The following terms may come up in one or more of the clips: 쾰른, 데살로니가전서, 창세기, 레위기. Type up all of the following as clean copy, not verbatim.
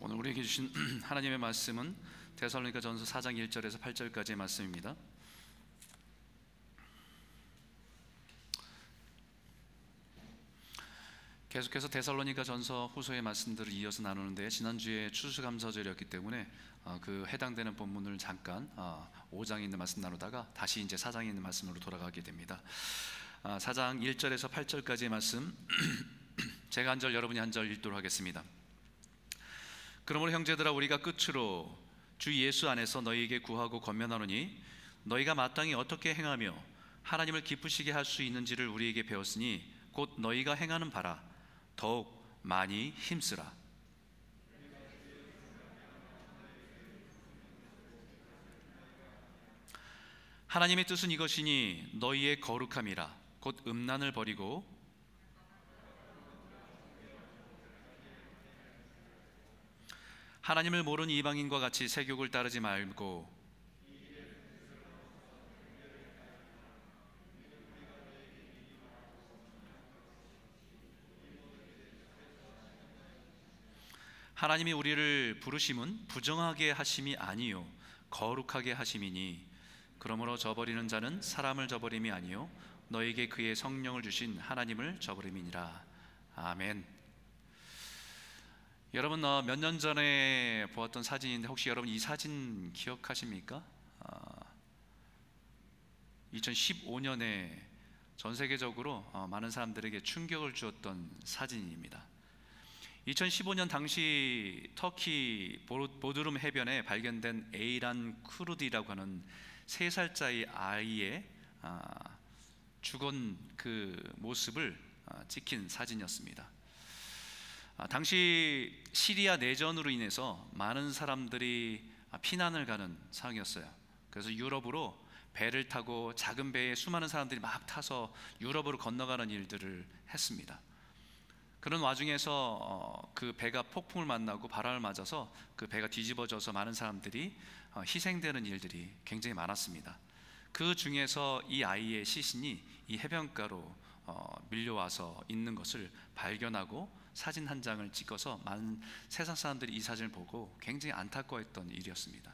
오늘 우리에게 주신 하나님의 말씀은 데살로니가전서 4장 1절에서 8절까지의 말씀입니다. 계속해서 데살로니가전서 후서의 말씀들을 이어서 나누는데, 지난주에 추수감사절이었기 때문에 그 해당되는 본문을 잠깐 5장에 있는 말씀 나누다가 다시 이제 4장에 있는 말씀으로 돌아가게 됩니다. 4장 1절에서 8절까지의 말씀 제가 한 절 여러분이 한 절 읽도록 하겠습니다. 그러므로 형제들아, 우리가 끝으로 주 예수 안에서 너희에게 구하고 권면하노니, 너희가 마땅히 어떻게 행하며 하나님을 기쁘시게 할 수 있는지를 우리에게 배웠으니 곧 너희가 행하는 바라 더욱 많이 힘쓰라. 하나님의 뜻은 이것이니 너희의 거룩함이라. 곧 음란을 버리고 하나님을 모르는 이방인과 같이 세욕을 따르지 말고, 하나님이 우리를 부르심은 부정하게 하심이 아니요 거룩하게 하심이니, 그러므로 저버리는 자는 사람을 저버림이 아니요 너에게 그의 성령을 주신 하나님을 저버림이니라. 아멘. 여러분, 몇 년 전에 보았던 사진인데, 혹시 여러분 이 사진 기억하십니까? 2015년에 전 세계적으로 많은 사람들에게 충격을 주었던 사진입니다. 2015년 당시 터키 보드룸 해변에 발견된 에이란 쿠르디라고 하는 3살짜리 아이의 죽은 그 모습을 찍힌 사진이었습니다. 당시 시리아 내전으로 인해서 많은 사람들이 피난을 가는 상황이었어요. 그래서 유럽으로 배를 타고 작은 배에 수많은 사람들이 막 타서 유럽으로 건너가는 일들을 했습니다. 그런 와중에서 그 배가 폭풍을 만나고 바람을 맞아서 그 배가 뒤집어져서 많은 사람들이 희생되는 일들이 굉장히 많았습니다. 그 중에서 이 아이의 시신이 이 해변가로 밀려와서 있는 것을 발견하고 사진 한 장을 찍어서 많은 세상 사람들이 이 사진을 보고 굉장히 안타까워했던 일이었습니다.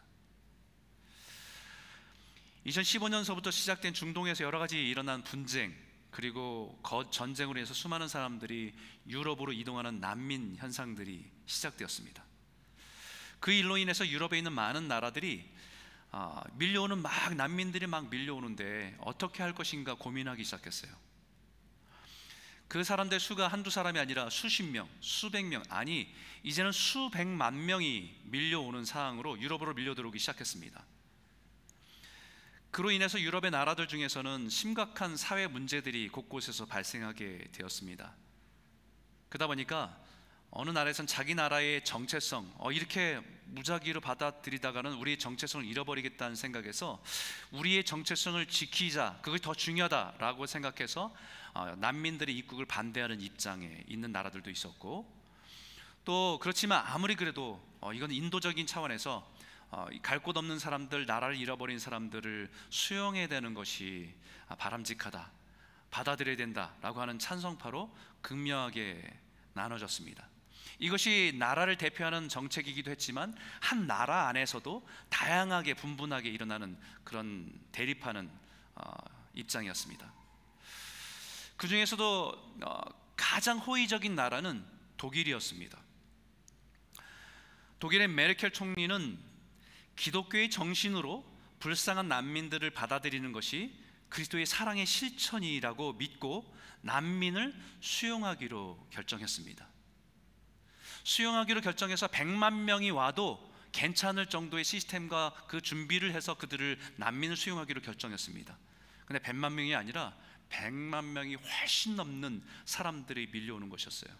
2015년서부터 시작된 중동에서 여러 가지 일어난 분쟁, 그리고 전쟁으로 인해서 수많은 사람들이 유럽으로 이동하는 난민 현상들이 시작되었습니다. 그 일로 인해서 유럽에 있는 많은 나라들이 밀려오는 난민들이 막 밀려오는데 어떻게 할 것인가 고민하기 시작했어요. 그 사람들 수가 한두 사람이 아니라 수십 명, 수백 명, 아니 이제는 수백만 명이 밀려오는 상황으로 유럽으로 밀려들어오기 시작했습니다. 그로 인해서 유럽의 나라들 중에서는 심각한 사회 문제들이 곳곳에서 발생하게 되었습니다. 그러다 보니까 어느 나라에선 자기 나라의 정체성, 이렇게 무작위로 받아들이다가는 우리의 정체성을 잃어버리겠다는 생각에서 우리의 정체성을 지키자, 그것이 더 중요하다라고 생각해서 난민들의 입국을 반대하는 입장에 있는 나라들도 있었고, 또 그렇지만 아무리 그래도 이건 인도적인 차원에서 갈 곳 없는 사람들, 나라를 잃어버린 사람들을 수용해야 되는 것이 바람직하다, 받아들여야 된다라고 하는 찬성파로 극명하게 나눠졌습니다. 이것이 나라를 대표하는 정책이기도 했지만 한 나라 안에서도 다양하게 분분하게 일어나는 그런 대립하는 입장이었습니다. 그 중에서도 가장 호의적인 나라는 독일이었습니다. 독일의 메르켈 총리는 기독교의 정신으로 불쌍한 난민들을 받아들이는 것이 그리스도의 사랑의 실천이라고 믿고 난민을 수용하기로 결정했습니다. 수용하기로 결정해서 100만 명이 와도 괜찮을 정도의 시스템과 그 준비를 해서 그들을 난민을 수용하기로 결정했습니다. 그런데 100만 명이 아니라 100만 명이 훨씬 넘는 사람들이 밀려오는 것이었어요.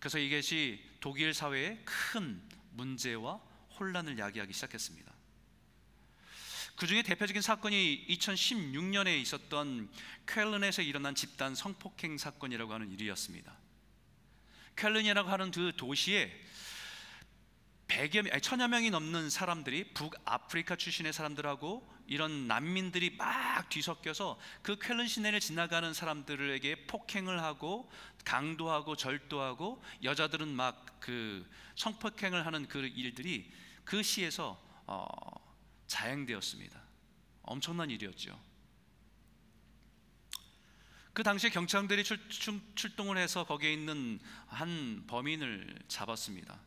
그래서 이것이 독일 사회의 큰 문제와 혼란을 야기하기 시작했습니다. 그 중에 대표적인 사건이 2016년에 있었던 쾰른에서 일어난 집단 성폭행 사건이라고 하는 일이었습니다. 쾰른이라고 하는 그 도시에 100여 명, 1000여 명이 넘는 사람들이 북아프리카 출신의 사람들하고 이런 난민들이 막 뒤섞여서 그 쾰른 시내를 지나가는 사람들에게 폭행을 하고 강도하고 절도하고 여자들은 막 그 성폭행을 하는 그 일들이 그 시에서 자행되었습니다. 엄청난 일이었죠. 그 당시에 경찰들이 출동을 해서 거기에 있는 한 범인을 잡았습니다.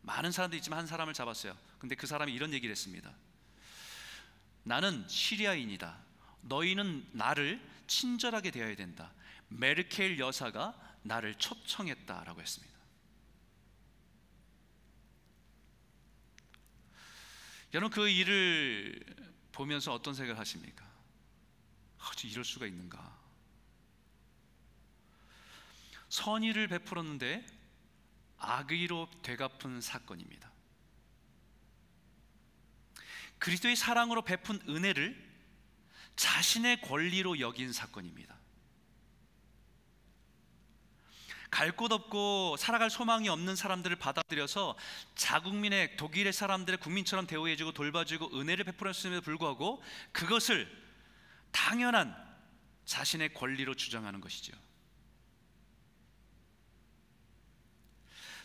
많은 사람들이 있지만 한 사람을 잡았어요. 근데 그 사람이 이런 얘기를 했습니다. 나는 시리아인이다. 너희는 나를 친절하게 대해야 된다. 메르켈 여사가 나를 초청했다라고 했습니다. 여러분, 그 일을 보면서 어떤 생각을 하십니까? 이럴 수가 있는가? 선의를 베풀었는데 악의로 되갚은 사건입니다. 그리스도의 사랑으로 베푼 은혜를 자신의 권리로 여긴 사건입니다. 갈 곳 없고 살아갈 소망이 없는 사람들을 받아들여서 자국민의 독일의 사람들의 국민처럼 대우해주고 돌봐주고 은혜를 베풀었음에도 불구하고 그것을 당연한 자신의 권리로 주장하는 것이죠.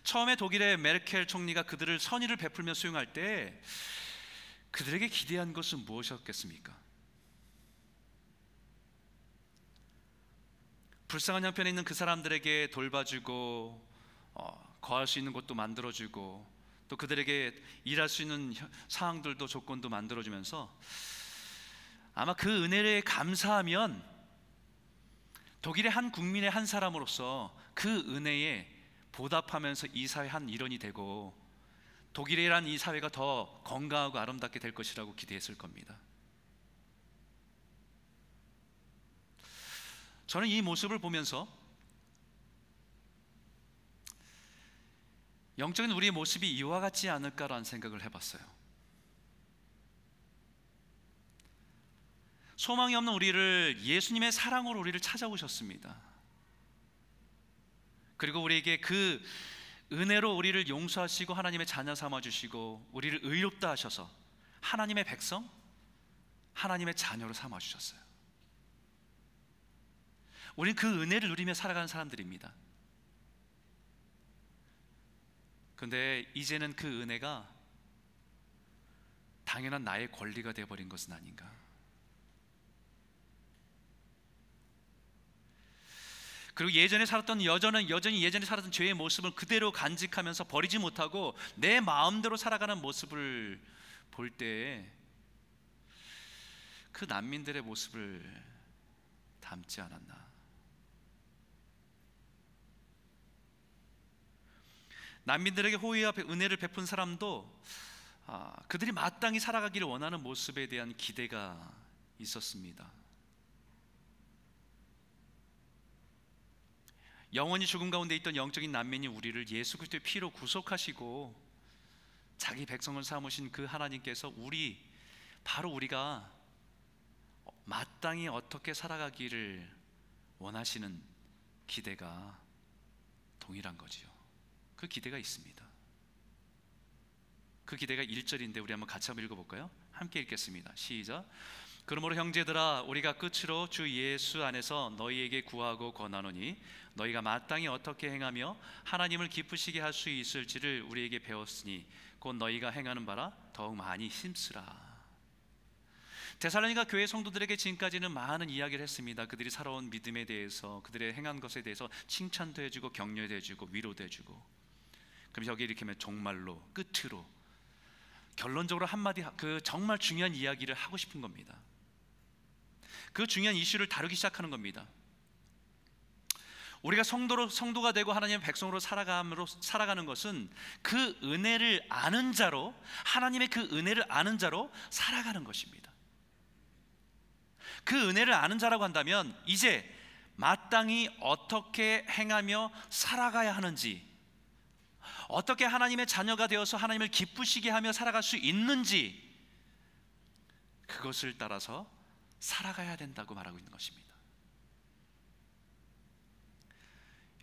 처음에 독일의 메르켈 총리가 그들을 선의를 베풀며 수용할 때 그들에게 기대한 것은 무엇이었겠습니까? 불쌍한 형편에 있는 그 사람들에게 돌봐주고 거할 수 있는 곳도 만들어주고 또 그들에게 일할 수 있는 상황들도 조건도 만들어주면서 아마 그 은혜에 감사하면 독일의 한 국민의 한 사람으로서 그 은혜에 보답하면서 이 사회 한 일원이 되고 독일이란 이 사회가 더 건강하고 아름답게 될 것이라고 기대했을 겁니다. 저는 이 모습을 보면서 영적인 우리의 모습이 이와 같지 않을까라는 생각을 해봤어요. 소망이 없는 우리를 예수님의 사랑으로 우리를 찾아오셨습니다. 그리고 우리에게 그 은혜로 우리를 용서하시고 하나님의 자녀 삼아주시고 우리를 의롭다 하셔서 하나님의 백성, 하나님의 자녀로 삼아주셨어요. 우리는 그 은혜를 누리며 살아가는 사람들입니다. 그런데 이제는 그 은혜가 당연한 나의 권리가 되어버린 것은 아닌가. 그리고 예전에 살았던 여전히 예전에 살았던 죄의 모습을 그대로 간직하면서 버리지 못하고 내 마음대로 살아가는 모습을 볼 때에 그 난민들의 모습을 닮지 않았나. 난민들에게 호의와 은혜를 베푼 사람도 그들이 마땅히 살아가기를 원하는 모습에 대한 기대가 있었습니다. 영원히 죽음 가운데 있던 영적인 난민이 우리를 예수 그리스도의 피로 구속하시고 자기 백성을 삼으신 그 하나님께서 바로 우리가 마땅히 어떻게 살아가기를 원하시는 기대가 동일한 거지요. 그 기대가 있습니다. 그 기대가 1절인데 우리 한번 같이 한번 읽어볼까요? 함께 읽겠습니다. 시작. 그러므로 형제들아, 우리가 끝으로 주 예수 안에서 너희에게 구하고 권하노니 너희가 마땅히 어떻게 행하며 하나님을 기쁘시게 할 수 있을지를 우리에게 배웠으니 곧 너희가 행하는 바라 더욱 많이 힘쓰라. 데살로니가 교회 성도들에게 지금까지는 많은 이야기를 했습니다. 그들이 살아온 믿음에 대해서, 그들의 행한 것에 대해서 칭찬도 해주고 격려도 해주고 위로도 해주고. 그럼 여기 이렇게 하면 정말로, 끝으로, 결론적으로 한마디 그 정말 중요한 이야기를 하고 싶은 겁니다. 그 중요한 이슈를 다루기 시작하는 겁니다. 우리가 성도가 되고 하나님의 백성으로 살아가는 것은 그 은혜를 아는 자로, 하나님의 그 은혜를 아는 자로 살아가는 것입니다. 그 은혜를 아는 자라고 한다면 이제 마땅히 어떻게 행하며 살아가야 하는지, 어떻게 하나님의 자녀가 되어서 하나님을 기쁘시게 하며 살아갈 수 있는지, 그것을 따라서 살아가야 된다고 말하고 있는 것입니다.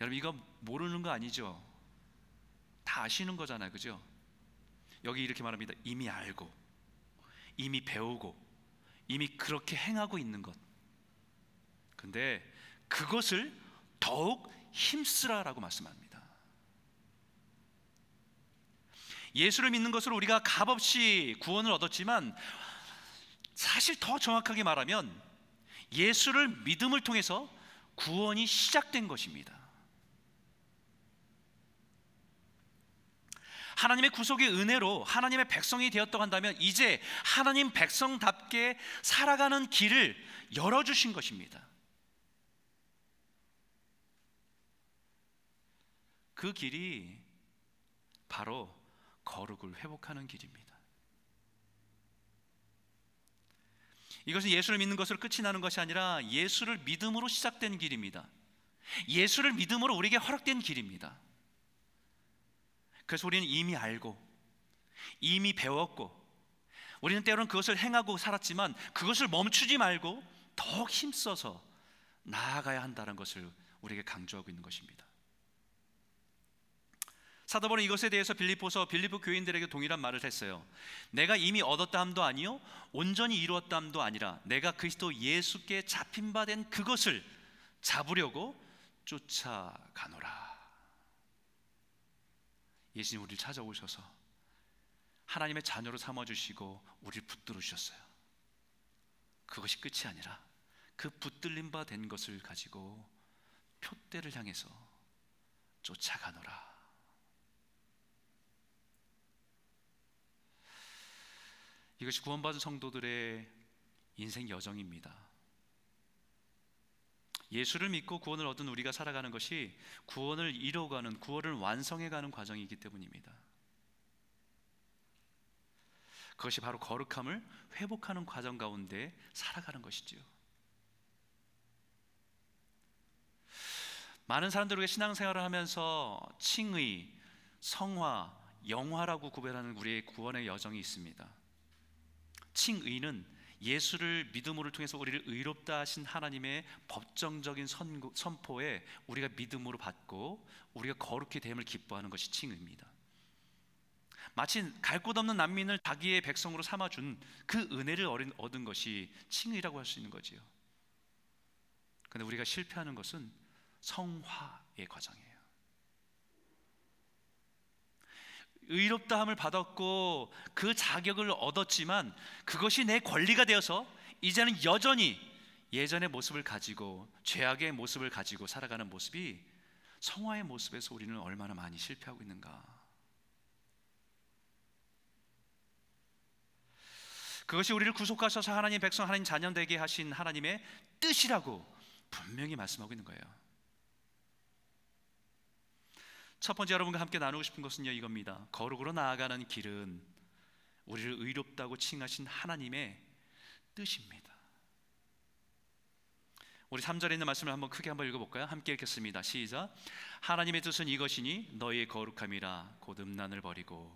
여러분, 이거 모르는 거 아니죠? 다 아시는 거잖아요, 그죠? 여기 이렇게 말합니다. 이미 알고, 이미 배우고, 이미 그렇게 행하고 있는 것. 근데 그것을 더욱 힘쓰라라고 말씀합니다. 예수를 믿는 것으로 우리가 값없이 구원을 얻었지만, 사실 더 정확하게 말하면 예수를 믿음을 통해서 구원이 시작된 것입니다. 하나님의 구속의 은혜로 하나님의 백성이 되었다고 한다면 이제 하나님 백성답게 살아가는 길을 열어주신 것입니다. 그 길이 바로 거룩을 회복하는 길입니다. 이것은 예수를 믿는 것으로 끝이 나는 것이 아니라 예수를 믿음으로 시작된 길입니다. 예수를 믿음으로 우리에게 허락된 길입니다. 그래서 우리는 이미 알고, 이미 배웠고, 우리는 때로는 그것을 행하고 살았지만 그것을 멈추지 말고 더욱 힘써서 나아가야 한다는 것을 우리에게 강조하고 있는 것입니다. 사도 바울은 이것에 대해서 빌립보 교인들에게 동일한 말을 했어요. 내가 이미 얻었다 함도 아니요 온전히 이루었다 함도 아니라 내가 그리스도 예수께 잡힌 바 된 그것을 잡으려고 쫓아가노라. 예수님 우리를 찾아오셔서 하나님의 자녀로 삼아주시고 우리를 붙들어 주셨어요. 그것이 끝이 아니라 그 붙들린 바 된 것을 가지고 표대를 향해서 쫓아가노라. 이것이 구원받은 성도들의 인생 여정입니다. 예수를 믿고 구원을 얻은 우리가 살아가는 것이 구원을 이뤄가는, 구원을 완성해가는 과정이기 때문입니다. 그것이 바로 거룩함을 회복하는 과정 가운데 살아가는 것이지요. 많은 사람들에게 신앙생활을 하면서 칭의, 성화, 영화라고 구별하는 우리의 구원의 여정이 있습니다. 칭의는 예수를 믿음으로 통해서 우리를 의롭다 하신 하나님의 법정적인 선포에 우리가 믿음으로 받고 우리가 거룩히 됨을 기뻐하는 것이 칭의입니다. 마치 갈 곳 없는 난민을 자기의 백성으로 삼아준 그 은혜를 얻은 것이 칭의라고 할 수 있는 거지요. 그런데 우리가 실패하는 것은 성화의 과정이에요. 의롭다함을 받았고 그 자격을 얻었지만 그것이 내 권리가 되어서 이제는 여전히 예전의 모습을 가지고 죄악의 모습을 가지고 살아가는 모습이, 성화의 모습에서 우리는 얼마나 많이 실패하고 있는가. 그것이 우리를 구속하셔서 하나님 백성, 하나님 자녀 되게 하신 하나님의 뜻이라고 분명히 말씀하고 있는 거예요. 첫 번째 여러분과 함께 나누고 싶은 것은요, 이겁니다. 거룩으로 나아가는 길은 우리를 의롭다고 칭하신 하나님의 뜻입니다. 우리 3절에 있는 말씀을 한번 크게 한번 읽어볼까요? 함께 읽겠습니다. 시작. 하나님의 뜻은 이것이니 너희의 거룩함이라 곧 음란을 버리고.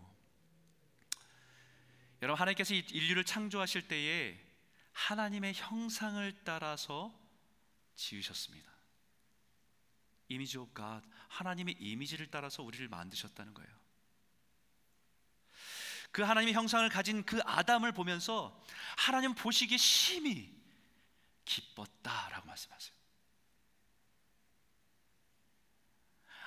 여러분, 하나님께서 인류를 창조하실 때에 하나님의 형상을 따라서 지으셨습니다. 이미지 오브 갓, 하나님의 이미지를 따라서 우리를 만드셨다는 거예요. 그 하나님의 형상을 가진 그 아담을 보면서 하나님 보시기에 심히 기뻤다라고 말씀하세요.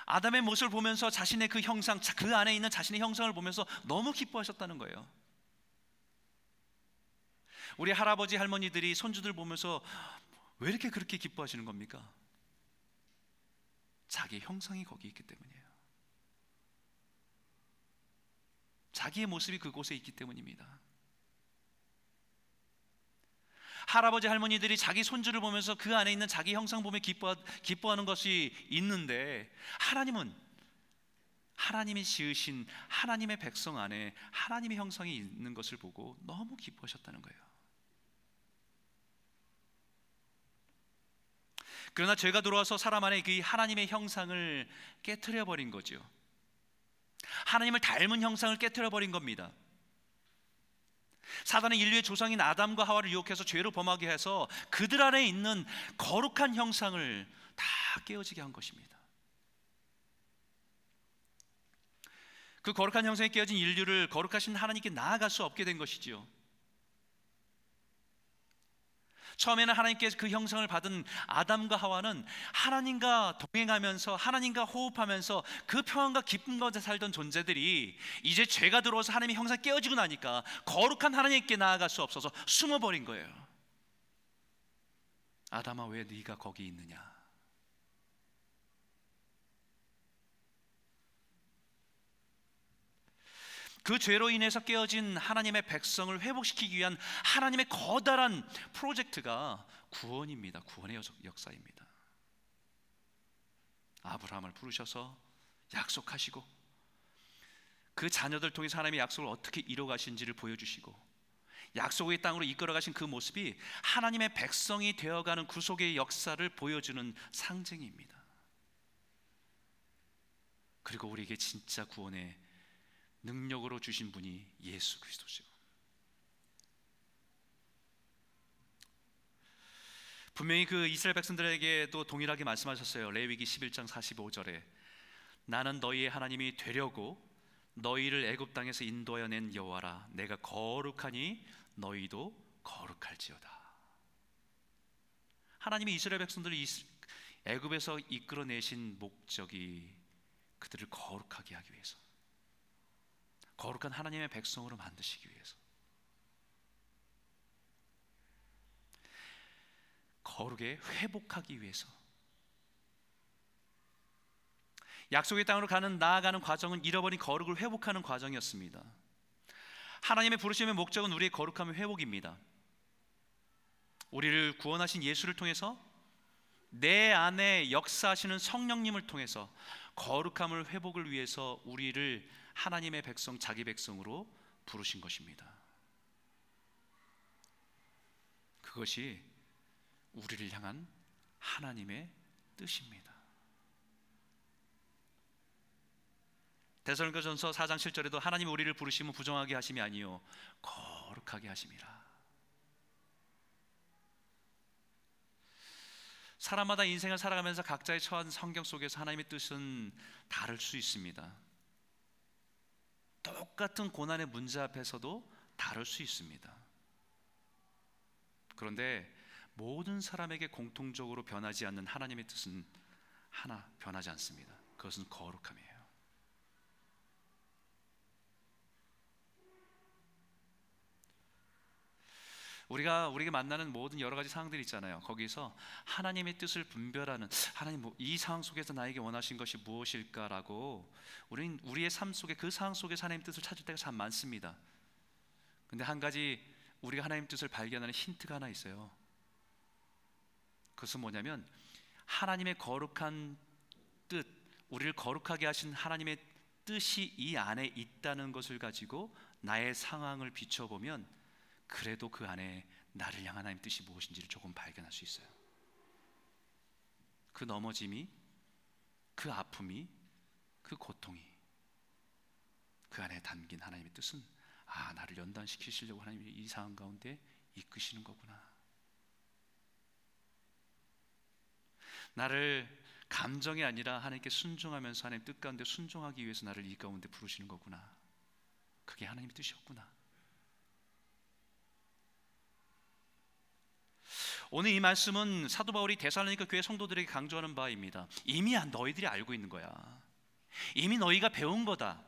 아담의 모습을 보면서 자신의 그 형상, 그 안에 있는 자신의 형상을 보면서 너무 기뻐하셨다는 거예요. 우리 할아버지 할머니들이 손주들 보면서 왜 이렇게 그렇게 기뻐하시는 겁니까? 자기의 형상이 거기 있기 때문이에요. 자기의 모습이 그곳에 있기 때문입니다. 할아버지 할머니들이 자기 손주를 보면서 그 안에 있는 자기 형상 보며 기뻐하는 것이 있는데, 하나님은 하나님이 지으신 하나님의 백성 안에 하나님의 형상이 있는 것을 보고 너무 기뻐하셨다는 거예요. 그러나 죄가 들어와서 사람 안에 그 하나님의 형상을 깨트려버린 거죠. 하나님을 닮은 형상을 깨트려버린 겁니다. 사단은 인류의 조상인 아담과 하와를 유혹해서 죄로 범하게 해서 그들 안에 있는 거룩한 형상을 다 깨어지게 한 것입니다. 그 거룩한 형상이 깨어진 인류를 거룩하신 하나님께 나아갈 수 없게 된 것이지요. 처음에는 하나님께서 그 형상을 받은 아담과 하와는 하나님과 동행하면서 하나님과 호흡하면서 그 평안과 기쁨 가운데 살던 존재들이 이제 죄가 들어와서 하나님의 형상이 깨어지고 나니까 거룩한 하나님께 나아갈 수 없어서 숨어버린 거예요. 아담아, 왜 네가 거기 있느냐? 그 죄로 인해서 깨어진 하나님의 백성을 회복시키기 위한 하나님의 커다란 프로젝트가 구원입니다. 구원의 역사입니다. 아브라함을 부르셔서 약속하시고 그 자녀들 통해서 하나님의 약속을 어떻게 이뤄가신지를 보여주시고 약속의 땅으로 이끌어가신 그 모습이 하나님의 백성이 되어가는 구속의 역사를 보여주는 상징입니다. 그리고 우리에게 진짜 구원의 능력으로 주신 분이 예수 그리스도죠. 분명히 그 이스라엘 백성들에게도 동일하게 말씀하셨어요. 레위기 11장 45절에 나는 너희의 하나님이 되려고 너희를 애굽 땅에서 인도하여 낸 여호와라. 내가 거룩하니 너희도 거룩할지어다. 하나님이 이스라엘 백성들을 애굽에서 이끌어내신 목적이 그들을 거룩하게 하기 위해서, 거룩한 하나님의 백성으로 만드시기 위해서. 거룩에 회복하기 위해서. 약속의 땅으로 나아가는 과정은 잃어버린 거룩을 회복하는 과정이었습니다. 하나님의 부르심의 목적은 우리의 거룩함의 회복입니다. 우리를 구원하신 예수를 통해서 내 안에 역사하시는 성령님을 통해서 거룩함을 회복을 위해서 우리를 하나님의 백성, 자기 백성으로 부르신 것입니다. 그것이 우리를 향한 하나님의 뜻입니다. 데살로니가전서 4장 7절에도 하나님 우리를 부르심은 부정하게 하심이 아니요 거룩하게 하심이라. 사람마다 인생을 살아가면서 각자의 처한 성경 속에서 하나님의 뜻은 다를 수 있습니다. 똑같은 고난의 문제 앞에서도 다를 수 있습니다. 그런데 모든 사람에게 공통적으로 변하지 않는 하나님의 뜻은 하나, 변하지 않습니다. 그것은 거룩함이에요. 우리에게 만나는 모든 여러 가지 상황들이 있잖아요. 거기서 하나님의 뜻을 분별하는, 하나님 이 상황 속에서 나에게 원하신 것이 무엇일까라고 우리는 우리의 삶 속에, 그 상황 속에서 하나님의 뜻을 찾을 때가 참 많습니다. 근데 한 가지 우리가 하나님의 뜻을 발견하는 힌트가 하나 있어요. 그것은 뭐냐면 하나님의 거룩한 뜻, 우리를 거룩하게 하신 하나님의 뜻이 이 안에 있다는 것을 가지고 나의 상황을 비춰보면 그래도 그 안에 나를 향한 하나님의 뜻이 무엇인지를 조금 발견할 수 있어요. 그 넘어짐이, 그 아픔이, 그 고통이, 그 안에 담긴 하나님의 뜻은 아, 나를 연단시키시려고 하나님이 이 상황 가운데 이끄시는 거구나. 나를 감정이 아니라 하나님께 순종하면서 하나님 뜻 가운데 순종하기 위해서 나를 이 가운데 부르시는 거구나. 그게 하나님의 뜻이었구나. 오늘 이 말씀은 사도 바울이 데살로니가 교회 성도들에게 강조하는 바입니다. 이미 너희들이 알고 있는 거야. 이미 너희가 배운 거다.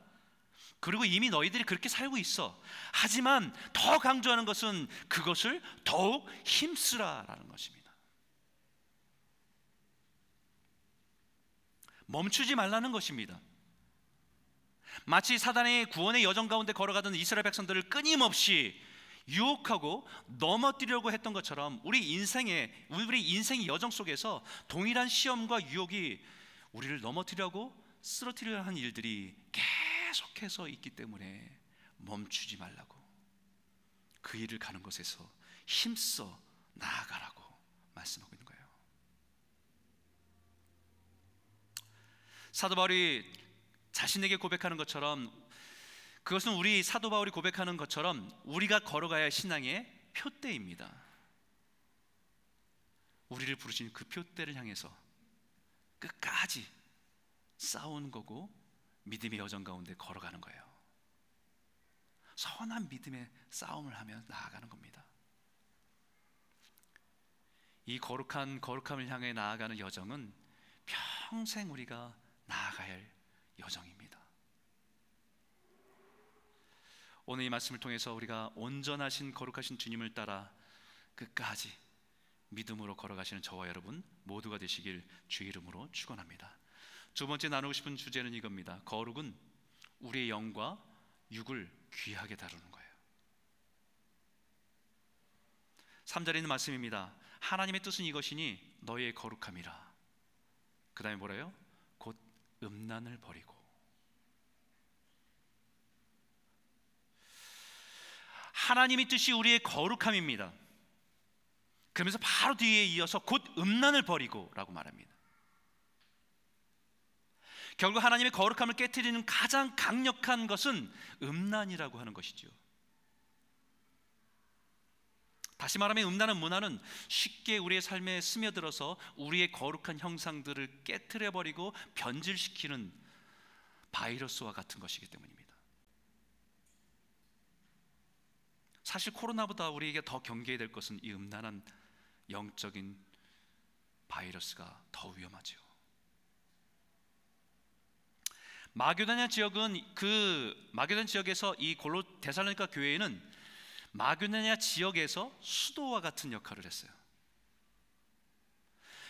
그리고 이미 너희들이 그렇게 살고 있어. 하지만 더 강조하는 것은 그것을 더욱 힘쓰라라는 것입니다. 멈추지 말라는 것입니다. 마치 사단의 구원의 여정 가운데 걸어가던 이스라엘 백성들을 끊임없이 유혹하고 넘어뜨리려고 했던 것처럼 우리 인생의 여정 속에서 동일한 시험과 유혹이 우리를 넘어뜨리려고 쓰러뜨리려 한 일들이 계속해서 있기 때문에 멈추지 말라고, 그 일을 가는 것에서 힘써 나아가라고 말씀하고 있는 거예요. 사도 바울이 자신에게 고백하는 것처럼, 그것은 우리 사도 바울이 고백하는 것처럼 우리가 걸어가야 할 신앙의 표대입니다. 우리를 부르신 그 표대를 향해서 끝까지 싸우는 거고 믿음의 여정 가운데 걸어가는 거예요. 선한 믿음의 싸움을 하며 나아가는 겁니다. 이 거룩함을 향해 나아가는 여정은 평생 우리가 나아가야 할 여정입니다. 오늘 이 말씀을 통해서 우리가 온전하신 거룩하신 주님을 따라 끝까지 믿음으로 걸어가시는 저와 여러분 모두가 되시길 주의 이름으로 축원합니다. 두 번째 나누고 싶은 주제는 이겁니다. 거룩은 우리의 영과 육을 귀하게 다루는 거예요. 3절에 있는 말씀입니다. 하나님의 뜻은 이것이니 너희의 거룩함이라. 그 다음에 뭐래요? 곧 음란을 버리고. 하나님의 뜻이 우리의 거룩함입니다. 그러면서 바로 뒤에 이어서 곧 음란을 버리고 라고 말합니다. 결국 하나님의 거룩함을 깨트리는 가장 강력한 것은 음란이라고 하는 것이죠. 다시 말하면 음란은 문화는 쉽게 우리의 삶에 스며들어서 우리의 거룩한 형상들을 깨트려버리고 변질시키는 바이러스와 같은 것이기 때문입니다. 사실 코로나보다 우리에게 더 경계해야 될 것은 이 음란한 영적인 바이러스가 더 위험하죠. 마게도냐 지역은 마게도냐 지역에서 이 데살로니가 교회는 마게도냐 지역에서 수도와 같은 역할을 했어요.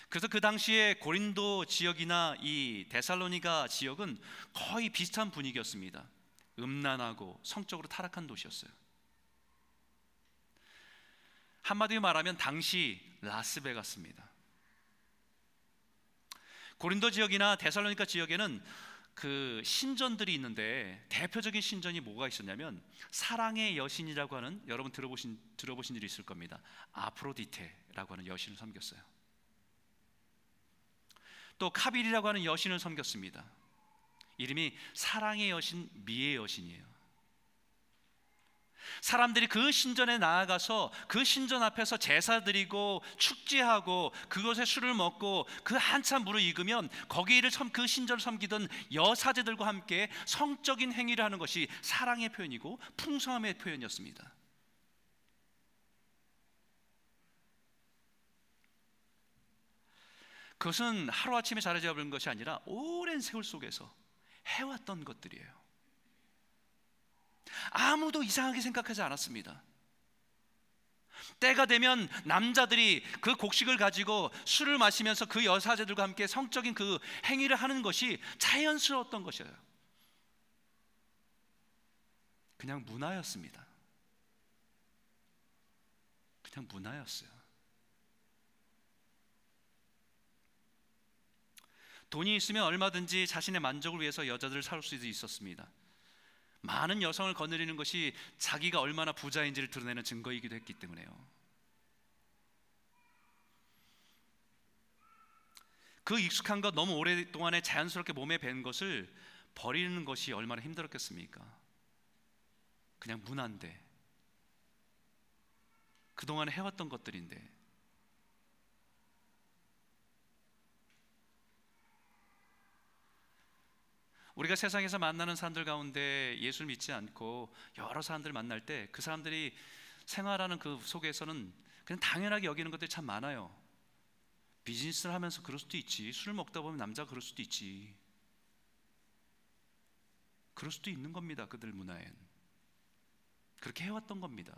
그래서 그 당시에 고린도 지역이나 이 데살로니가 지역은 거의 비슷한 분위기였습니다. 음란하고 성적으로 타락한 도시였어요. 한마디로 말하면 당시 라스베가스입니다. 고린도 지역이나 데살로니가 지역에는 그 신전들이 있는데 대표적인 신전이 뭐가 있었냐면 사랑의 여신이라고 하는, 여러분 들어보신 일이 있을 겁니다. 아프로디테라고 하는 여신을 섬겼어요. 또 카빌이라고 하는 여신을 섬겼습니다. 이름이 사랑의 여신, 미의 여신이에요. 사람들이 그 신전에 나아가서 그 신전 앞에서 제사 드리고 축제하고 그곳에 술을 먹고 그 한참 무르익으면 거기를 그 신전을 섬기던 여사제들과 함께 성적인 행위를 하는 것이 사랑의 표현이고 풍성함의 표현이었습니다. 그것은 하루아침에 자리잡은 것이 아니라 오랜 세월 속에서 해왔던 것들이에요. 아무도 이상하게 생각하지 않았습니다. 때가 되면 남자들이 그 곡식을 가지고 술을 마시면서 그 여사제들과 함께 성적인 그 행위를 하는 것이 자연스러웠던 것이에요. 그냥 문화였습니다. 그냥 문화였어요. 돈이 있으면 얼마든지 자신의 만족을 위해서 여자들을 살 수 있었습니다. 많은 여성을 거느리는 것이 자기가 얼마나 부자인지를 드러내는 증거이기도 했기 때문에요. 그 익숙한 것, 너무 오랫동안에 자연스럽게 몸에 밴 것을 버리는 것이 얼마나 힘들었겠습니까? 그냥 문화인데, 그동안 해왔던 것들인데. 우리가 세상에서 만나는 사람들 가운데 예수를 믿지 않고 여러 사람들 만날 때 그 사람들이 생활하는 그 속에서는 그냥 당연하게 여기는 것들이 참 많아요. 비즈니스를 하면서 그럴 수도 있지. 술을 먹다 보면 남자가 그럴 수도 있지. 그럴 수도 있는 겁니다. 그들 문화엔 그렇게 해왔던 겁니다.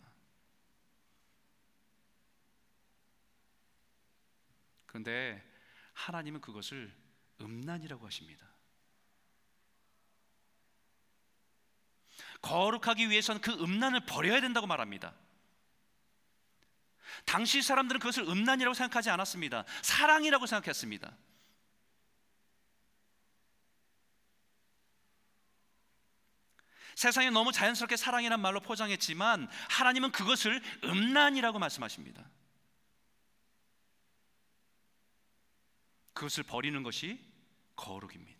그런데 하나님은 그것을 음란이라고 하십니다. 거룩하기 위해서는 그 음란을 버려야 된다고 말합니다. 당시 사람들은 그것을 음란이라고 생각하지 않았습니다. 사랑이라고 생각했습니다. 세상에 너무 자연스럽게 사랑이란 말로 포장했지만 하나님은 그것을 음란이라고 말씀하십니다. 그것을 버리는 것이 거룩입니다.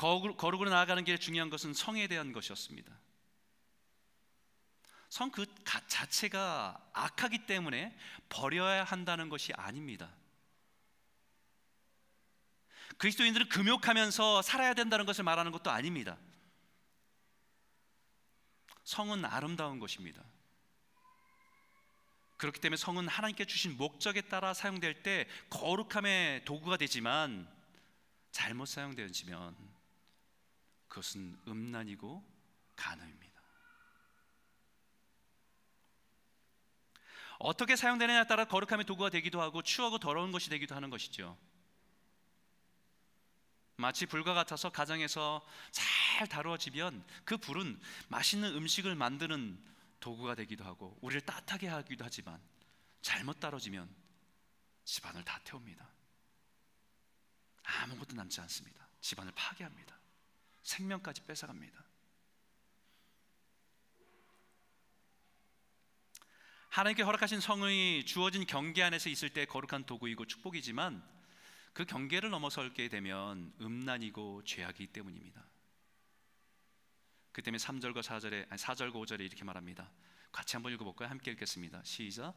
거룩으로 나아가는 길에 중요한 것은 성에 대한 것이었습니다. 성 그 자체가 악하기 때문에 버려야 한다는 것이 아닙니다. 그리스도인들은 금욕하면서 살아야 된다는 것을 말하는 것도 아닙니다. 성은 아름다운 것입니다. 그렇기 때문에 성은 하나님께 주신 목적에 따라 사용될 때 거룩함의 도구가 되지만 잘못 사용되어지면 그것은 음란이고 간음입니다. 어떻게 사용되느냐에 따라 거룩함의 도구가 되기도 하고 추하고 더러운 것이 되기도 하는 것이죠. 마치 불과 같아서 가정에서 잘 다루어지면 그 불은 맛있는 음식을 만드는 도구가 되기도 하고 우리를 따뜻하게 하기도 하지만 잘못 다뤄지면 집안을 다 태웁니다. 아무것도 남지 않습니다. 집안을 파괴합니다. 생명까지 뺏어갑니다. 하나님께 허락하신 성의 주어진 경계 안에서 있을 때 거룩한 도구이고 축복이지만 그 경계를 넘어설게 되면 음란이고 죄악이기 때문입니다. 그 때문에 3절과 4절에 4절과 5절에 이렇게 말합니다. 같이 한번 읽어볼까요? 함께 읽겠습니다. 시작.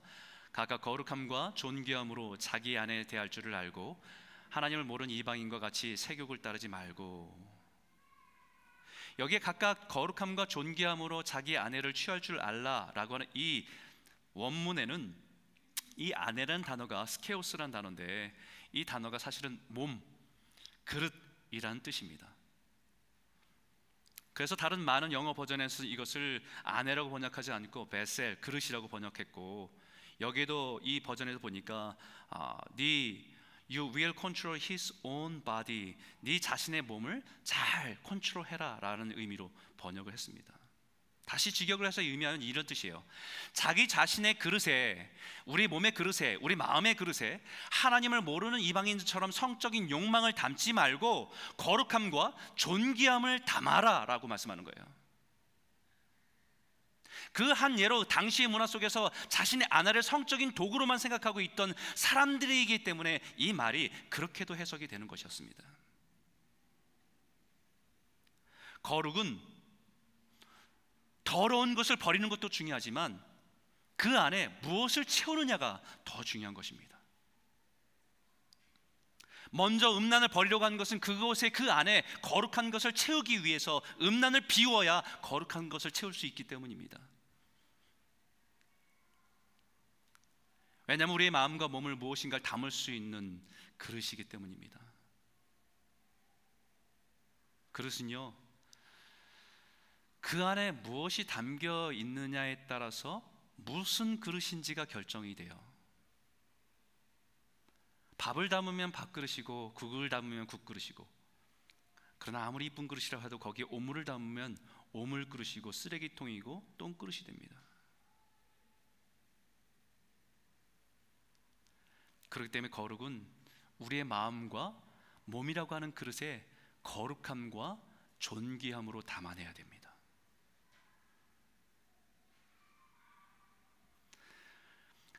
각각 거룩함과 존귀함으로 자기 안에 대할 줄을 알고 하나님을 모르는 이방인과 같이 세욕을 따르지 말고. 여기에 각각 거룩함과 존귀함으로 자기 아내를 취할 줄 알라 라고 하는 이 원문에는 이 아내라는 단어가 스케오스라는 단어인데 이 단어가 사실은 몸, 그릇이라는 뜻입니다. 그래서 다른 많은 영어 버전에서 이것을 아내라고 번역하지 않고 베셀, 그릇이라고 번역했고 여기에도 이 버전에서 보니까 You will control his own body. 네 자신의 몸을 잘 컨트롤해라 라는 의미로 번역을 했습니다. 다시 직역을 해서 의미하는 이런 뜻이에요. 자기 자신의 그릇에, 우리 몸의 그릇에, 우리 마음의 그릇에 하나님을 모르는 이방인처럼 성적인 욕망을 담지 말고 거룩함과 존귀함을 담아라 라고 말씀하는 거예요. 그 한 예로 당시의 문화 속에서 자신의 아내를 성적인 도구로만 생각하고 있던 사람들이기 때문에 이 말이 그렇게도 해석이 되는 것이었습니다. 거룩은 더러운 것을 버리는 것도 중요하지만 그 안에 무엇을 채우느냐가 더 중요한 것입니다. 먼저 음란을 버리려고 하는 것은 그곳에 그 안에 거룩한 것을 채우기 위해서 음란을 비워야 거룩한 것을 채울 수 있기 때문입니다. 왜냐하면 우리의 마음과 몸을 무엇인가를 담을 수 있는 그릇이기 때문입니다. 그릇은요, 그 안에 무엇이 담겨 있느냐에 따라서 무슨 그릇인지가 결정이 돼요. 밥을 담으면 밥그릇이고 국을 담으면 국그릇이고 그러나 아무리 이쁜 그릇이라 해도 거기에 오물을 담으면 오물그릇이고 쓰레기통이고 똥그릇이 됩니다. 그렇기 때문에 거룩은 우리의 마음과 몸이라고 하는 그릇에 거룩함과 존귀함으로 담아내야 됩니다.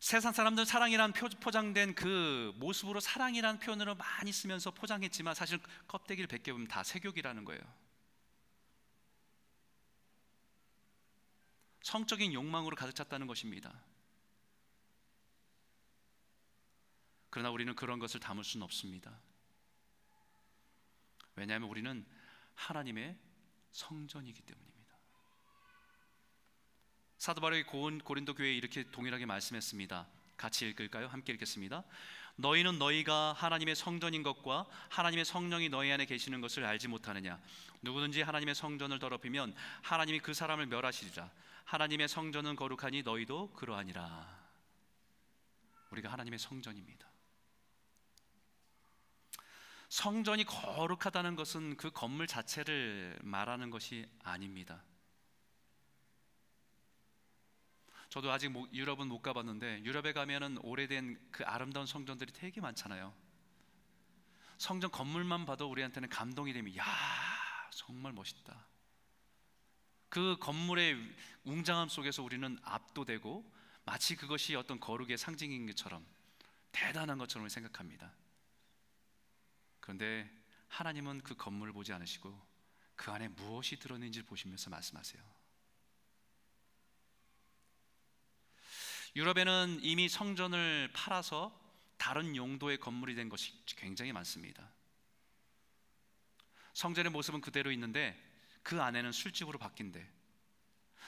세상 사람들은 사랑이란 포장된 그 모습으로 사랑이란 표현으로 많이 쓰면서 포장했지만 사실 껍데기를 벗겨보면 다 세욕이라는 거예요. 성적인 욕망으로 가득 찼다는 것입니다. 그러나 우리는 그런 것을 담을 수는 없습니다. 왜냐하면 우리는 하나님의 성전이기 때문입니다. 사도 바울이 고린도 교회에 이렇게 동일하게 말씀했습니다. 같이 읽을까요? 함께 읽겠습니다. 너희는 너희가 하나님의 성전인 것과 하나님의 성령이 너희 안에 계시는 것을 알지 못하느냐. 누구든지 하나님의 성전을 더럽히면 하나님이 그 사람을 멸하시리라. 하나님의 성전은 거룩하니 너희도 그러하니라. 우리가 하나님의 성전입니다. 성전이 거룩하다는 것은 그 건물 자체를 말하는 것이 아닙니다. 저도 아직 유럽은 못 가봤는데 유럽에 가면은 오래된 그 아름다운 성전들이 되게 많잖아요. 성전 건물만 봐도 우리한테는 감동이 되면 야 정말 멋있다. 그 건물의 웅장함 속에서 우리는 압도되고 마치 그것이 어떤 거룩의 상징인 것처럼 대단한 것처럼 생각합니다. 그런데 하나님은 그 건물을 보지 않으시고 그 안에 무엇이 들어있는지 보시면서 말씀하세요. 유럽에는 이미 성전을 팔아서 다른 용도의 건물이 된 것이 굉장히 많습니다. 성전의 모습은 그대로 있는데 그 안에는 술집으로 바뀐대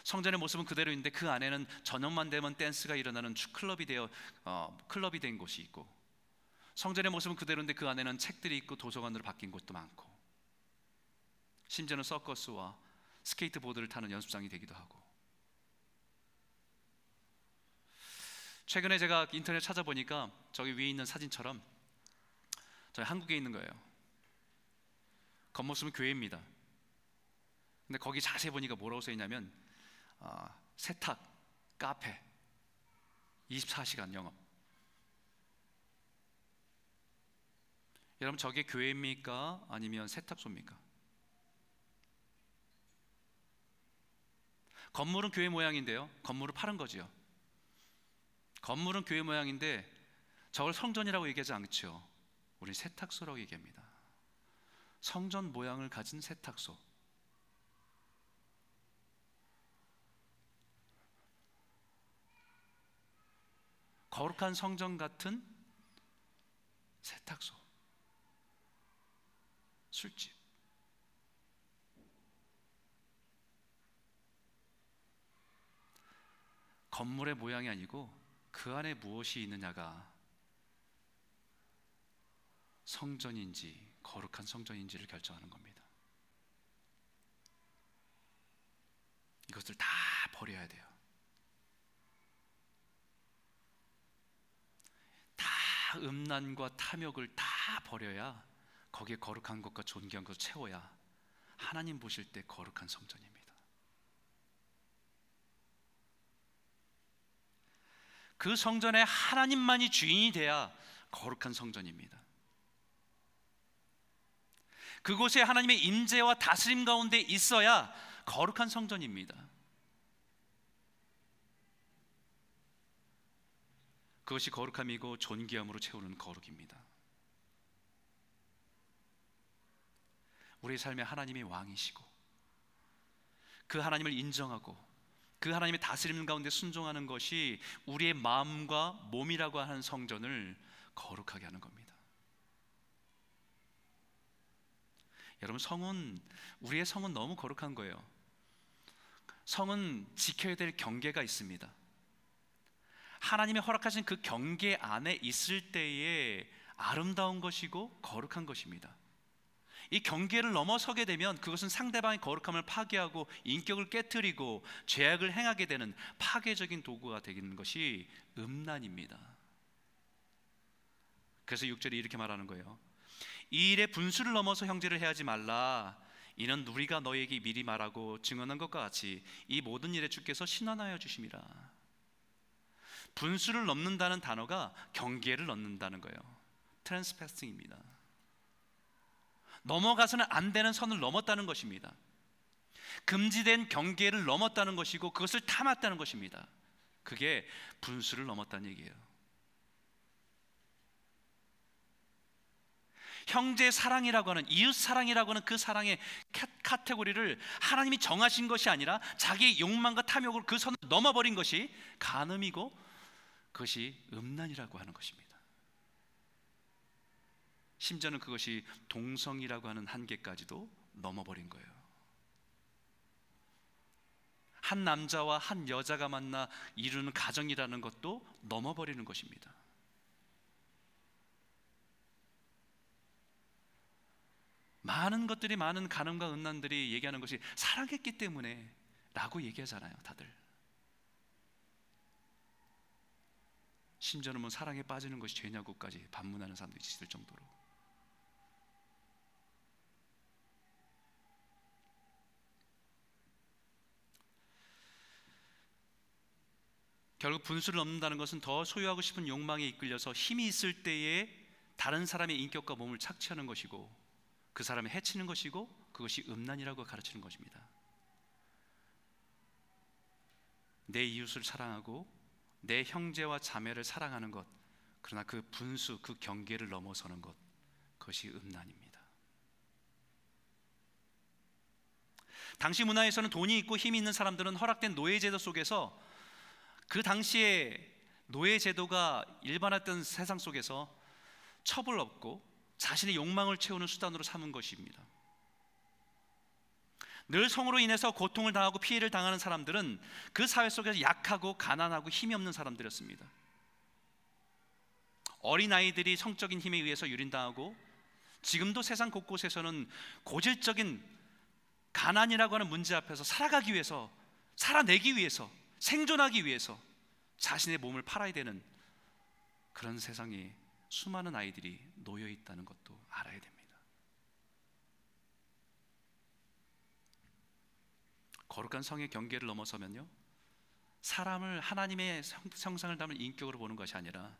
성전의 모습은 그대로 있는데 그 안에는 저녁만 되면 댄스가 일어나는 클럽이 되어 클럽이 된 곳이 있고, 성전의 모습은 그대로인데 그 안에는 책들이 있고 도서관으로 바뀐 곳도 많고, 심지어는 서커스와 스케이트보드를 타는 연습장이 되기도 하고. 최근에 제가 인터넷 찾아보니까 저기 위에 있는 사진처럼 저희 한국에 있는 거예요. 겉모습은 교회입니다. 근데 거기 자세히 보니까 뭐라고 써있냐면 세탁, 카페, 24시간 영업. 여러분 저게 교회입니까? 아니면 세탁소입니까? 건물은 교회 모양인데요, 건물을 파는 거지요. 건물은 교회 모양인데 저걸 성전이라고 얘기하지 않죠. 우리 세탁소라고 얘기합니다. 성전 모양을 가진 세탁소. 거룩한 성전 같은 세탁소, 술집. 건물의 모양이 아니고 그 안에 무엇이 있느냐가 성전인지 거룩한 성전인지를 결정하는 겁니다. 이것을 다 버려야 돼요. 다 음란과 탐욕을 다 버려야, 거기에 거룩한 것과 존귀한 것을 채워야 하나님 보실 때 거룩한 성전입니다. 그 성전에 하나님만이 주인이 돼야 거룩한 성전입니다. 그곳에 하나님의 임재와 다스림 가운데 있어야 거룩한 성전입니다. 그것이 거룩함이고 존귀함으로 채우는 거룩입니다. 우리의 삶에 하나님이 왕이시고 그 하나님을 인정하고 그 하나님의 다스림 가운데 순종하는 것이 우리의 마음과 몸이라고 하는 성전을 거룩하게 하는 겁니다. 여러분 성은, 우리의 성은 너무 거룩한 거예요. 성은 지켜야 될 경계가 있습니다. 하나님의 허락하신 그 경계 안에 있을 때에 아름다운 것이고 거룩한 것입니다. 이 경계를 넘어서게 되면 그것은 상대방의 거룩함을 파괴하고 인격을 깨뜨리고 죄악을 행하게 되는 파괴적인 도구가 되는 것이 음란입니다. 그래서 6절이 이렇게 말하는 거예요. 이 일의 분수를 넘어서 형제를 해하지 말라. 이는 우리가 너에게 미리 말하고 증언한 것과 같이 이 모든 일에 주께서 신원하여 주심이라. 분수를 넘는다는 단어가 경계를 넘는다는 거예요. 트랜스패싱입니다. 넘어가서는 안 되는 선을 넘었다는 것입니다. 금지된 경계를 넘었다는 것이고 그것을 탐았다는 것입니다. 그게 분수를 넘었다는 얘기예요. 형제 사랑이라고 하는, 이웃 사랑이라고 하는 그 사랑의 카테고리를 하나님이 정하신 것이 아니라 자기의 욕망과 탐욕으로 그 선을 넘어버린 것이 간음이고 그것이 음란이라고 하는 것입니다. 심지어는 그것이 동성이라고 하는 한계까지도 넘어버린 거예요. 한 남자와 한 여자가 만나 이루는 가정이라는 것도 넘어버리는 것입니다. 많은 것들이, 많은 간음과 음란들이 얘기하는 것이 사랑했기 때문에 라고 얘기하잖아요. 다들 심지어는 뭐 사랑에 빠지는 것이 죄냐고까지 반문하는 사람도 있을 정도로. 결국 분수를 넘는다는 것은 더 소유하고 싶은 욕망에 이끌려서 힘이 있을 때에 다른 사람의 인격과 몸을 착취하는 것이고 그 사람을 해치는 것이고 그것이 음란이라고 가르치는 것입니다. 내 이웃을 사랑하고 내 형제와 자매를 사랑하는 것, 그러나 그 분수, 그 경계를 넘어서는 것, 그것이 음란입니다. 당시 문화에서는 돈이 있고 힘이 있는 사람들은 허락된 노예제도 속에서, 그 당시에 노예제도가 일반화된 세상 속에서 첩을 얻고 자신의 욕망을 채우는 수단으로 삼은 것입니다. 늘 성으로 인해서 고통을 당하고 피해를 당하는 사람들은 그 사회 속에서 약하고 가난하고 힘이 없는 사람들이었습니다. 어린아이들이 성적인 힘에 의해서 유린당하고 지금도 세상 곳곳에서는 고질적인 가난이라고 하는 문제 앞에서 살아가기 위해서, 살아내기 위해서, 생존하기 위해서 자신의 몸을 팔아야 되는 그런 세상에 수많은 아이들이 놓여 있다는 것도 알아야 됩니다. 거룩한 성의 경계를 넘어서면요, 사람을 하나님의 형상을 담은 인격으로 보는 것이 아니라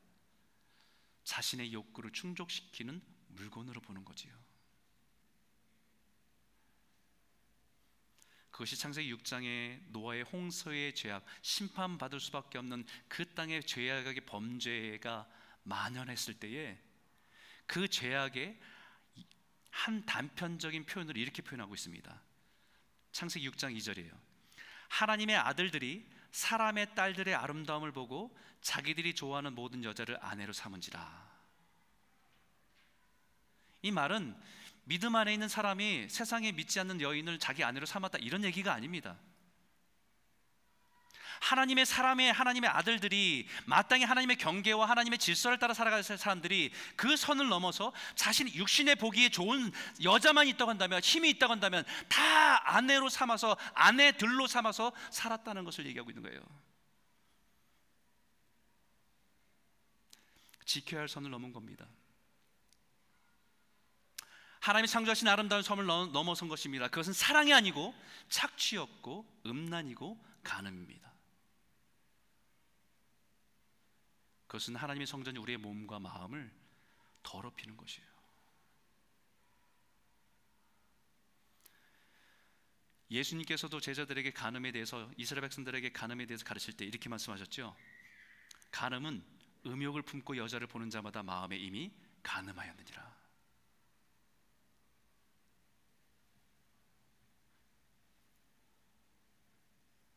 자신의 욕구를 충족시키는 물건으로 보는 거지요. 그것이 창세기 6장의 노아의 홍수의 죄악, 심판받을 수밖에 없는 그 땅의 죄악의 범죄가 만연했을 때에 그 죄악의 한 단편적인 표현을 이렇게 표현하고 있습니다. 창세기 6장 2절이에요. 하나님의 아들들이 사람의 딸들의 아름다움을 보고 자기들이 좋아하는 모든 여자를 아내로 삼은지라. 이 말은 믿음 안에 있는 사람이 세상에 믿지 않는 여인을 자기 아내로 삼았다, 이런 얘기가 아닙니다. 하나님의 아들들이 마땅히 하나님의 경계와 하나님의 질서를 따라 살아가는 사람들이 그 선을 넘어서 자신이 육신의 보기에 좋은 여자만 있다고 한다면, 힘이 있다고 한다면 다 아내로 삼아서, 아내들로 삼아서 살았다는 것을 얘기하고 있는 거예요. 지켜야 할 선을 넘은 겁니다. 하나님이 창조하신 아름다운 섬을 넘어선 것입니다. 그것은 사랑이 아니고 착취였고 음란이고 간음입니다. 그것은 하나님의 성전이 우리의 몸과 마음을 더럽히는 것이에요. 예수님께서도 제자들에게 간음에 대해서, 이스라엘 백성들에게 간음에 대해서 가르칠 때 이렇게 말씀하셨죠. 간음은 음욕을 품고 여자를 보는 자마다 마음에 이미 간음하였느니라.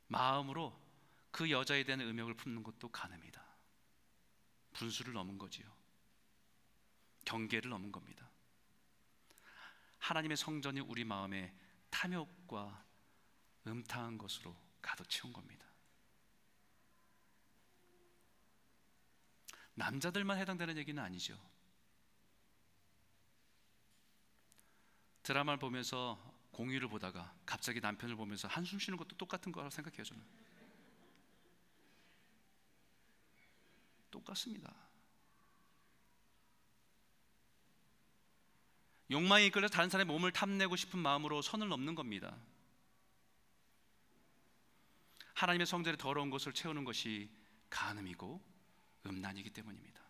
마음으로 그 여자에 대한 음욕을 품는 것도 간음이다. 분수를 넘은 거지요. 경계를 넘은 겁니다. 하나님의 성전이 우리 마음에 탐욕과 음탕한 것으로 가득 채운 겁니다. 남자들만 해당되는 얘기는 아니죠. 드라마를 보면서, 공유를 보다가 갑자기 남편을 보면서 한숨 쉬는 것도 똑같은 거라고 생각해요. 저는 똑같습니다. 욕망에 이끌려 다른 사람의 몸을 탐내고 싶은 마음으로 선을 넘는 겁니다. 하나님의 성전의 더러운 것을 채우는 것이 간음이고 음란이기 때문입니다.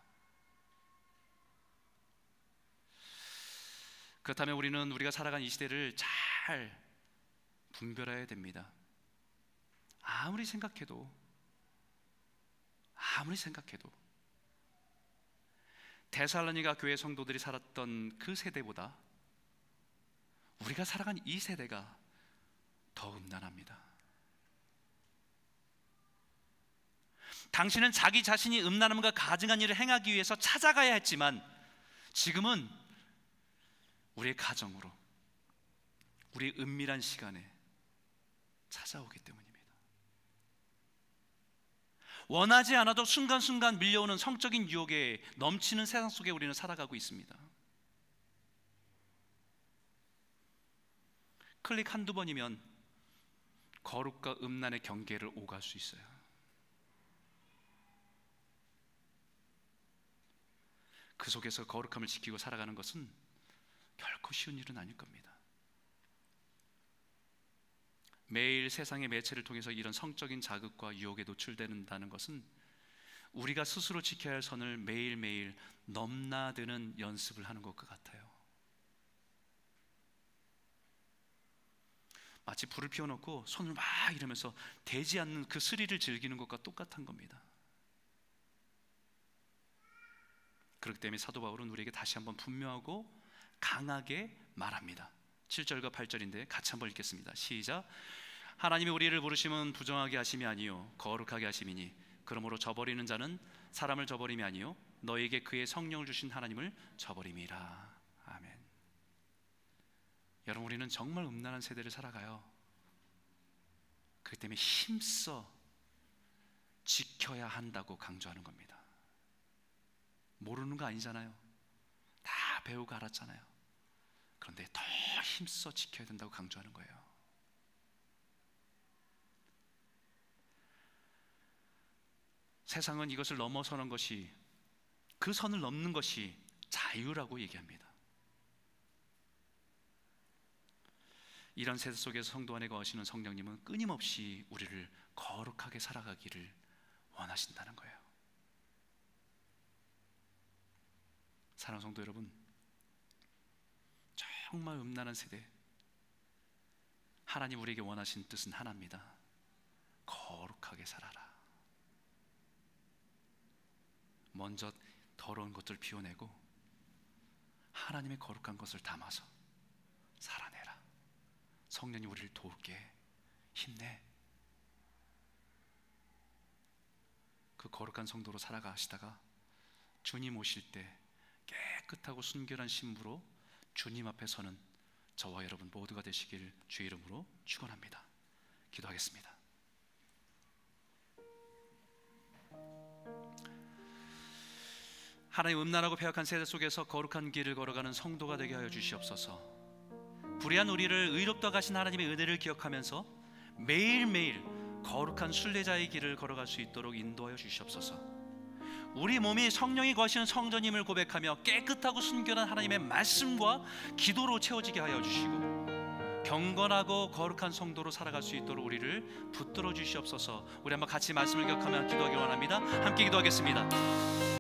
그렇다면 우리는 우리가 살아간 이 시대를 잘 분별해야 됩니다. 아무리 생각해도 데살로니가 교회 성도들이 살았던 그 세대보다 우리가 살아간 이 세대가 더 음란합니다. 당신은 자기 자신이 음란함과 가증한 일을 행하기 위해서 찾아가야 했지만, 지금은 우리의 가정으로, 우리의 은밀한 시간에 찾아오기 때문입니다. 원하지 않아도 순간순간 밀려오는 성적인 유혹에 넘치는 세상 속에 우리는 살아가고 있습니다. 클릭 한두 번이면 거룩과 음란의 경계를 오갈 수 있어요. 그 속에서 거룩함을 지키고 살아가는 것은 결코 쉬운 일은 아닐 겁니다. 매일 세상의 매체를 통해서 이런 성적인 자극과 유혹에 노출된다는 것은 우리가 스스로 지켜야 할 선을 매일매일 넘나드는 연습을 하는 것과 같아요. 마치 불을 피워놓고 손을 막 이러면서 대지 않는 그 스릴을 즐기는 것과 똑같은 겁니다. 그렇기 때문에 사도 바울은 우리에게 다시 한번 분명하고 강하게 말합니다. 7절과 8절인데 같이 한번 읽겠습니다. 시작. 하나님이 우리를 부르심은 부정하게 하심이 아니요 거룩하게 하심이니, 그러므로 저버리는 자는 사람을 저버림이 아니요 너희에게 그의 성령을 주신 하나님을 저버림이라. 아멘. 여러분, 우리는 정말 음란한 세대를 살아가요. 그렇기 때문에 힘써 지켜야 한다고 강조하는 겁니다. 모르는 거 아니잖아요. 다 배우고 알았잖아요. 그런데 더 힘써 지켜야 된다고 강조하는 거예요. 세상은 이것을 넘어서는 것이, 그 선을 넘는 것이 자유라고 얘기합니다. 이런 세상 속에서 성도 안에 거하시는 성령님은 끊임없이 우리를 거룩하게 살아가기를 원하신다는 거예요. 사랑하는 성도 여러분, 정말 음란한 세대, 하나님 우리에게 원하신 뜻은 하나입니다. 거룩하게 살아라. 먼저 더러운 것들 비워내고 하나님의 거룩한 것을 담아서 살아내라. 성령이 우리를 도울게. 힘내. 그 거룩한 성도로 살아가시다가 주님 오실 때 깨끗하고 순결한 신부로 주님 앞에 서는 저와 여러분 모두가 되시길 주의 이름으로 축원합니다. 기도하겠습니다. 하나님, 음란하고 폐악한 세대 속에서 거룩한 길을 걸어가는 성도가 되게 하여 주시옵소서. 불의한 우리를 의롭다 하신 하나님의 은혜를 기억하면서 매일매일 거룩한 순례자의 길을 걸어갈 수 있도록 인도하여 주시옵소서. 우리 몸이 성령이 거하시는 성전임을 고백하며 깨끗하고 순결한 하나님의 말씀과 기도로 채워지게 하여 주시고 경건하고 거룩한 성도로 살아갈 수 있도록 우리를 붙들어 주시옵소서. 우리 한번 같이 말씀을 기억하며 기도하기 원합니다. 함께 기도하겠습니다.